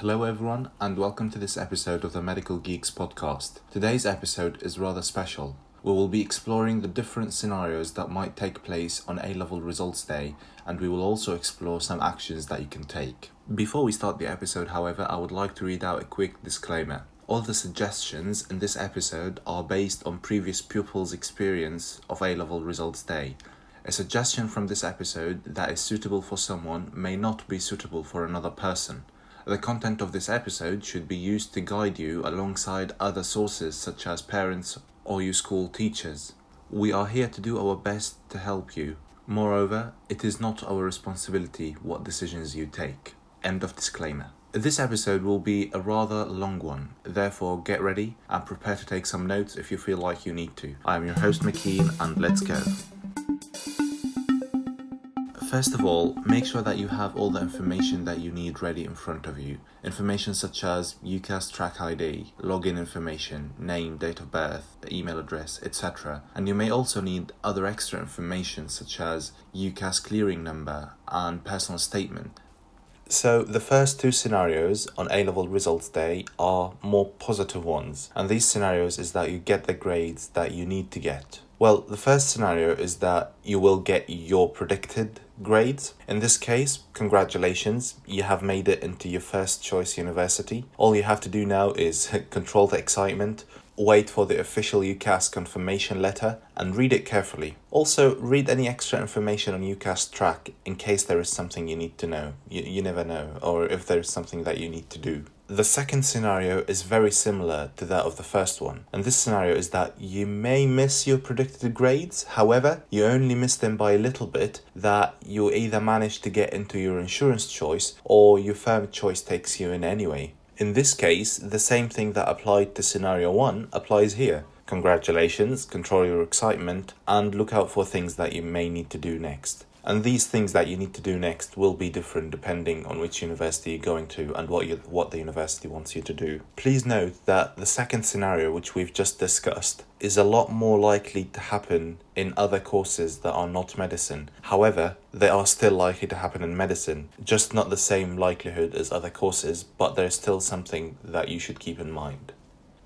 Hello everyone, and welcome to this episode of the Medical Geeks Podcast. Today's episode is rather special. We will be exploring the different scenarios that might take place on A-level results day, and we will also explore some actions that you can take. Before we start the episode, however, I would like to read out a quick disclaimer. All the suggestions in this episode are based on previous pupils' experience of A-level results day. A suggestion from this episode that is suitable for someone may not be suitable for another person. The content of this episode should be used to guide you alongside other sources such as parents or your school teachers. We are here to do our best to help you. Moreover, it is not our responsibility what decisions you take. End of disclaimer. This episode will be a rather long one, therefore get ready and prepare to take some notes if you feel like you need to. I am your host McKean, and let's go. First of all, make sure that you have all the information that you need ready in front of you. Information such as UCAS track ID, login information, name, date of birth, email address, etc. And you may also need other extra information such as UCAS clearing number and personal statement. So the first two scenarios on A-level results day are more positive ones. And these scenarios is that you get the grades that you need to get. Well, the first scenario is that you will get your predicted grades. In this case, congratulations, you have made it into your first choice university. All you have to do now is control the excitement, wait for the official UCAS confirmation letter, and read it carefully. Also, read any extra information on UCAS track in case there is something you need to know. You never know, or if there is something that you need to do. The second scenario is very similar to that of the first one, and this scenario is that you may miss your predicted grades. However, you only miss them by a little bit, that you either manage to get into your insurance choice or your firm choice takes you in anyway. In this case, the same thing that applied to scenario 1 applies here. Congratulations, control your excitement, and look out for things that you may need to do next. And these things that you need to do next will be different depending on which university you're going to and what the university wants you to do. Please note that the second scenario, which we've just discussed, is a lot more likely to happen in other courses that are not medicine. However, they are still likely to happen in medicine, just not the same likelihood as other courses, but there's still something that you should keep in mind.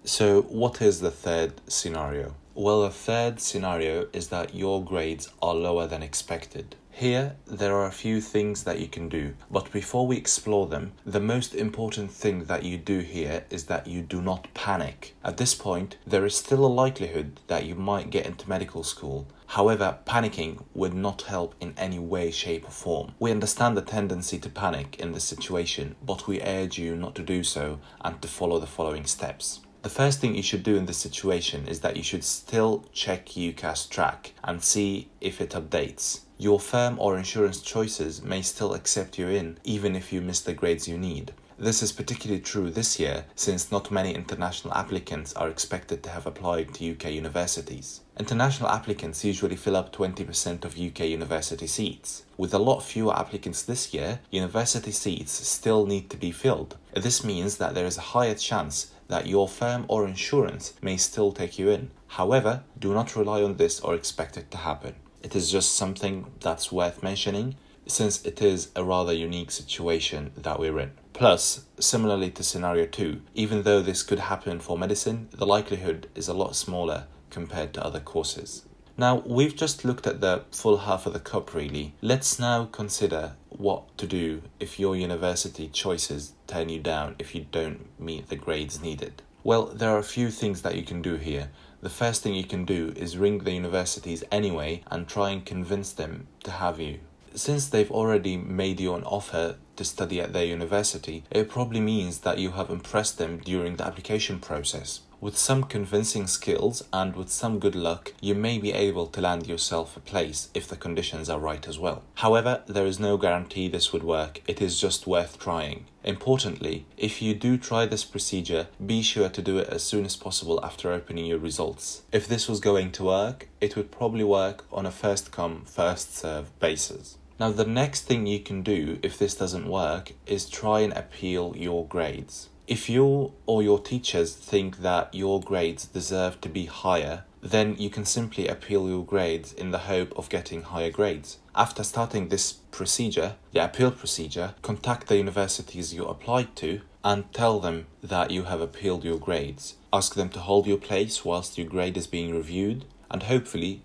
So what is the third scenario? Well, the third scenario is that your grades are lower than expected. Here, there are a few things that you can do, but before we explore them, the most important thing that you do here is that you do not panic. At this point, there is still a likelihood that you might get into medical school. However, panicking would not help in any way, shape, or form. We understand the tendency to panic in this situation, but we urge you not to do so and to follow the following steps. The first thing you should do in this situation is that you should still check UCAS track and see if it updates. Your firm or insurance choices may still accept you in, even if you miss the grades you need. This is particularly true this year, since not many international applicants are expected to have applied to UK universities. International applicants usually fill up 20% of UK university seats. With a lot fewer applicants this year, university seats still need to be filled. This means that there is a higher chance that your firm or insurance may still take you in. However, do not rely on this or expect it to happen. It is just something that's worth mentioning, since it is a rather unique situation that we're in. Plus, similarly to scenario 2, even though this could happen for medicine, the likelihood is a lot smaller compared to other courses. Now, we've just looked at the full half of the cup, really. Let's now consider what to do if your university choices turn you down if you don't meet the grades needed. Well, there are a few things that you can do here. The first thing you can do is ring the universities anyway and try and convince them to have you. Since they've already made you an offer to study at their university, it probably means that you have impressed them during the application process. With some convincing skills and with some good luck, you may be able to land yourself a place if the conditions are right as well. However, there is no guarantee this would work. It is just worth trying. Importantly, if you do try this procedure, be sure to do it as soon as possible after opening your results. If this was going to work, it would probably work on a first-come, first-served basis. Now, the next thing you can do if this doesn't work is try and appeal your grades. If you or your teachers think that your grades deserve to be higher, then you can simply appeal your grades in the hope of getting higher grades. After starting this procedure, the appeal procedure, contact the universities you applied to and tell them that you have appealed your grades. Ask them to hold your place whilst your grade is being reviewed, and hopefully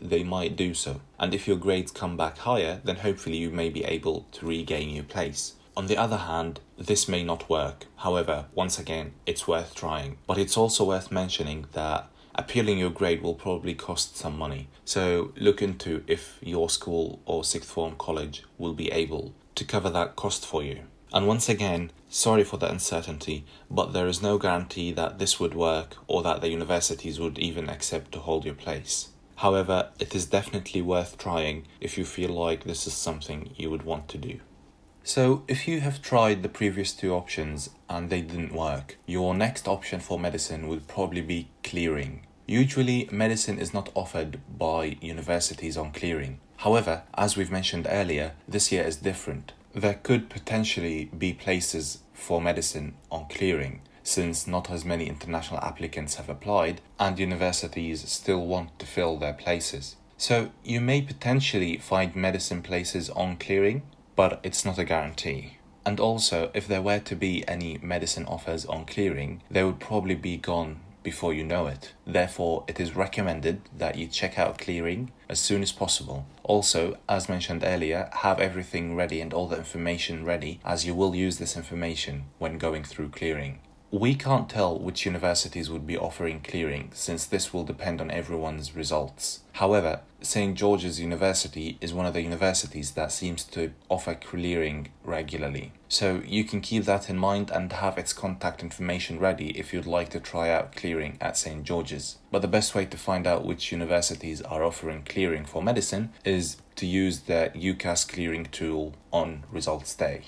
they might do so. And if your grades come back higher, then hopefully you may be able to regain your place. On the other hand, this may not work. However, once again, it's worth trying. But it's also worth mentioning that appealing your grade will probably cost some money. So look into if your school or sixth form college will be able to cover that cost for you. And once again, sorry for the uncertainty, but there is no guarantee that this would work or that the universities would even accept to hold your place. However, it is definitely worth trying if you feel like this is something you would want to do. So if you have tried the previous two options and they didn't work, your next option for medicine would probably be clearing. Usually, medicine is not offered by universities on clearing. However, as we've mentioned earlier, this year is different. There could potentially be places for medicine on clearing, since not as many international applicants have applied and universities still want to fill their places. So you may potentially find medicine places on clearing, but it's not a guarantee. And also, if there were to be any medicine offers on clearing, they would probably be gone before you know it. Therefore, it is recommended that you check out clearing as soon as possible. Also, as mentioned earlier, have everything ready and all the information ready, as you will use this information when going through clearing. We can't tell which universities would be offering clearing, since this will depend on everyone's results. However, St. George's University is one of the universities that seems to offer clearing regularly. So you can keep that in mind and have its contact information ready if you'd like to try out clearing at St. George's. But the best way to find out which universities are offering clearing for medicine is to use the UCAS clearing tool on results day.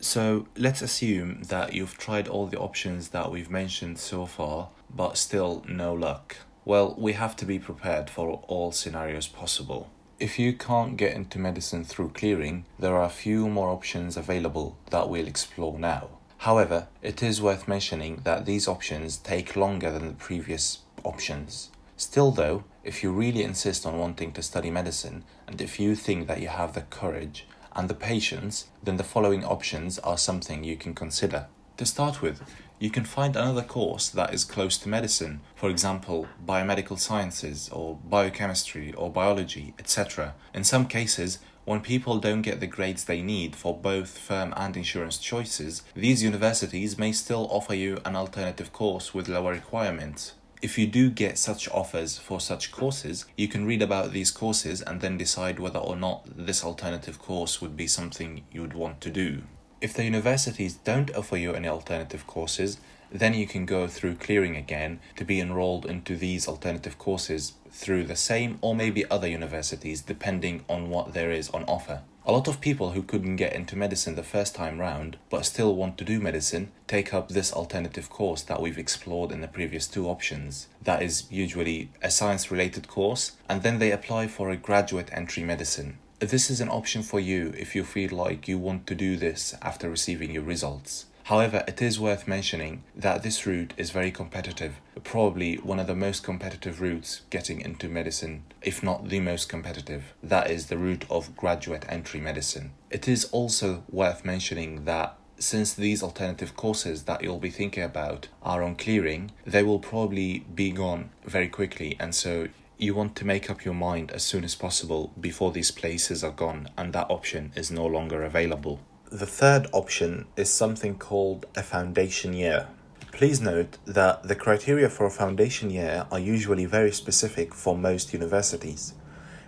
So let's assume that you've tried all the options that we've mentioned so far, but still no luck. Well, we have to be prepared for all scenarios possible. If you can't get into medicine through clearing, there are a few more options available that we'll explore now. However, it is worth mentioning that these options take longer than the previous options. Still though, if you really insist on wanting to study medicine, and if you think that you have the courage and the patience, then the following options are something you can consider. To start with, you can find another course that is close to medicine, for example, biomedical sciences or biochemistry or biology, etc. In some cases, when people don't get the grades they need for both firm and insurance choices, these universities may still offer you an alternative course with lower requirements. If you do get such offers for such courses, you can read about these courses and then decide whether or not this alternative course would be something you would want to do. If the universities don't offer you any alternative courses, then you can go through clearing again to be enrolled into these alternative courses through the same or maybe other universities, depending on what there is on offer. A lot of people who couldn't get into medicine the first time round, but still want to do medicine, take up this alternative course that we've explored in the previous two options. That is usually a science-related course, and then they apply for a graduate entry medicine. This is an option for you if you feel like you want to do this after receiving your results. However, it is worth mentioning that this route is very competitive, probably one of the most competitive routes getting into medicine, if not the most competitive. That is the route of graduate entry medicine. It is also worth mentioning that since these alternative courses that you'll be thinking about are on clearing, they will probably be gone very quickly, and so you want to make up your mind as soon as possible before these places are gone and that option is no longer available. The third option is something called a foundation year. Please note that the criteria for a foundation year are usually very specific for most universities.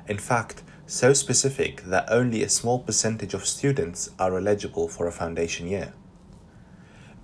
In fact, so specific that only a small percentage of students are eligible for a foundation year.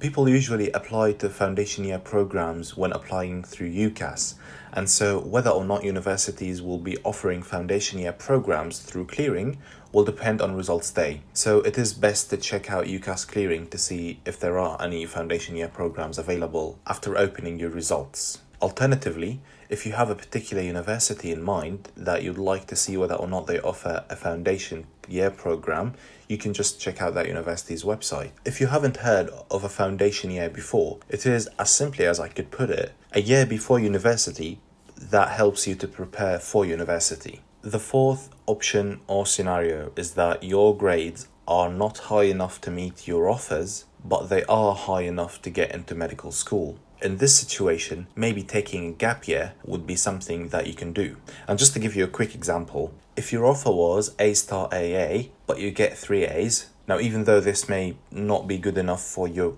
People usually apply to foundation year programs when applying through UCAS, and so whether or not universities will be offering foundation year programs through clearing will depend on results day. So it is best to check out UCAS clearing to see if there are any foundation year programs available after opening your results. Alternatively, if you have a particular university in mind that you'd like to see whether or not they offer a foundation year program, you can just check out that university's website. If you haven't heard of a foundation year before, it is, as simply as I could put it, a year before university that helps you to prepare for university. The fourth option or scenario is that your grades are not high enough to meet your offers, but they are high enough to get into medical school. In this situation, maybe taking a gap year would be something that you can do. And just to give you a quick example, if your offer was A*AA, but you get 3 A's, now even though this may not be good enough for your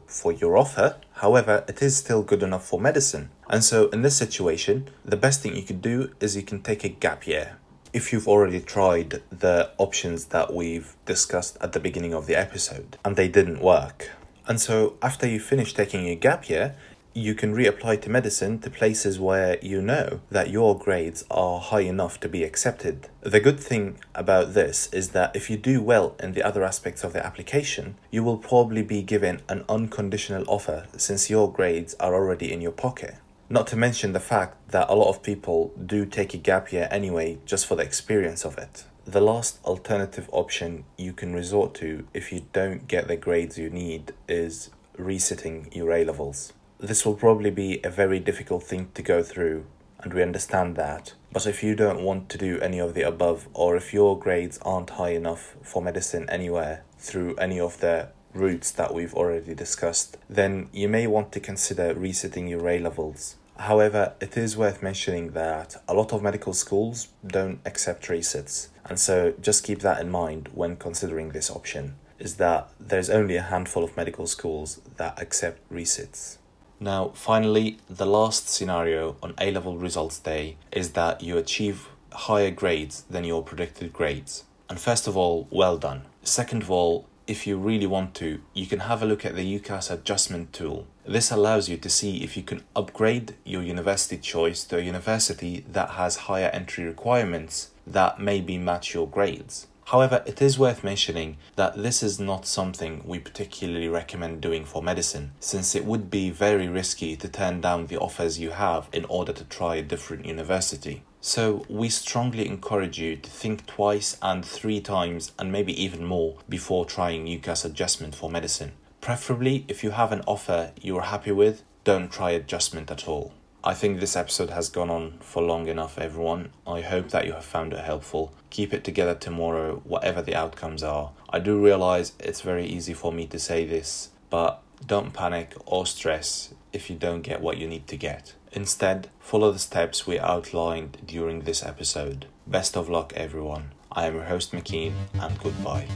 offer, however, it is still good enough for medicine. And so in this situation, the best thing you could do is you can take a gap year. If you've already tried the options that we've discussed at the beginning of the episode and they didn't work. And so after you finish taking a gap year, you can reapply to medicine to places where you know that your grades are high enough to be accepted. The good thing about this is that if you do well in the other aspects of the application, you will probably be given an unconditional offer since your grades are already in your pocket. Not to mention the fact that a lot of people do take a gap year anyway just for the experience of it. The last alternative option you can resort to if you don't get the grades you need is resitting your A-levels. This will probably be a very difficult thing to go through, and we understand that. But if you don't want to do any of the above, or if your grades aren't high enough for medicine anywhere through any of the routes that we've already discussed, then you may want to consider resitting your A-levels. However, it is worth mentioning that a lot of medical schools don't accept resits, and so just keep that in mind when considering this option, is that there's only a handful of medical schools that accept resits. Now, finally, the last scenario on A-level results day is that you achieve higher grades than your predicted grades. And first of all, well done. Second of all, if you really want to, you can have a look at the UCAS adjustment tool. This allows you to see if you can upgrade your university choice to a university that has higher entry requirements that maybe match your grades. However, it is worth mentioning that this is not something we particularly recommend doing for medicine, since it would be very risky to turn down the offers you have in order to try a different university. So we strongly encourage you to think twice and 3 times and maybe even more before trying UCAS adjustment for medicine. Preferably, if you have an offer you're happy with, don't try adjustment at all. I think this episode has gone on for long enough, everyone. I hope that you have found it helpful. Keep it together tomorrow, whatever the outcomes are. I do realize it's very easy for me to say this, but don't panic or stress if you don't get what you need to get. Instead, follow the steps we outlined during this episode. Best of luck, everyone. I am your host, McKean, and goodbye.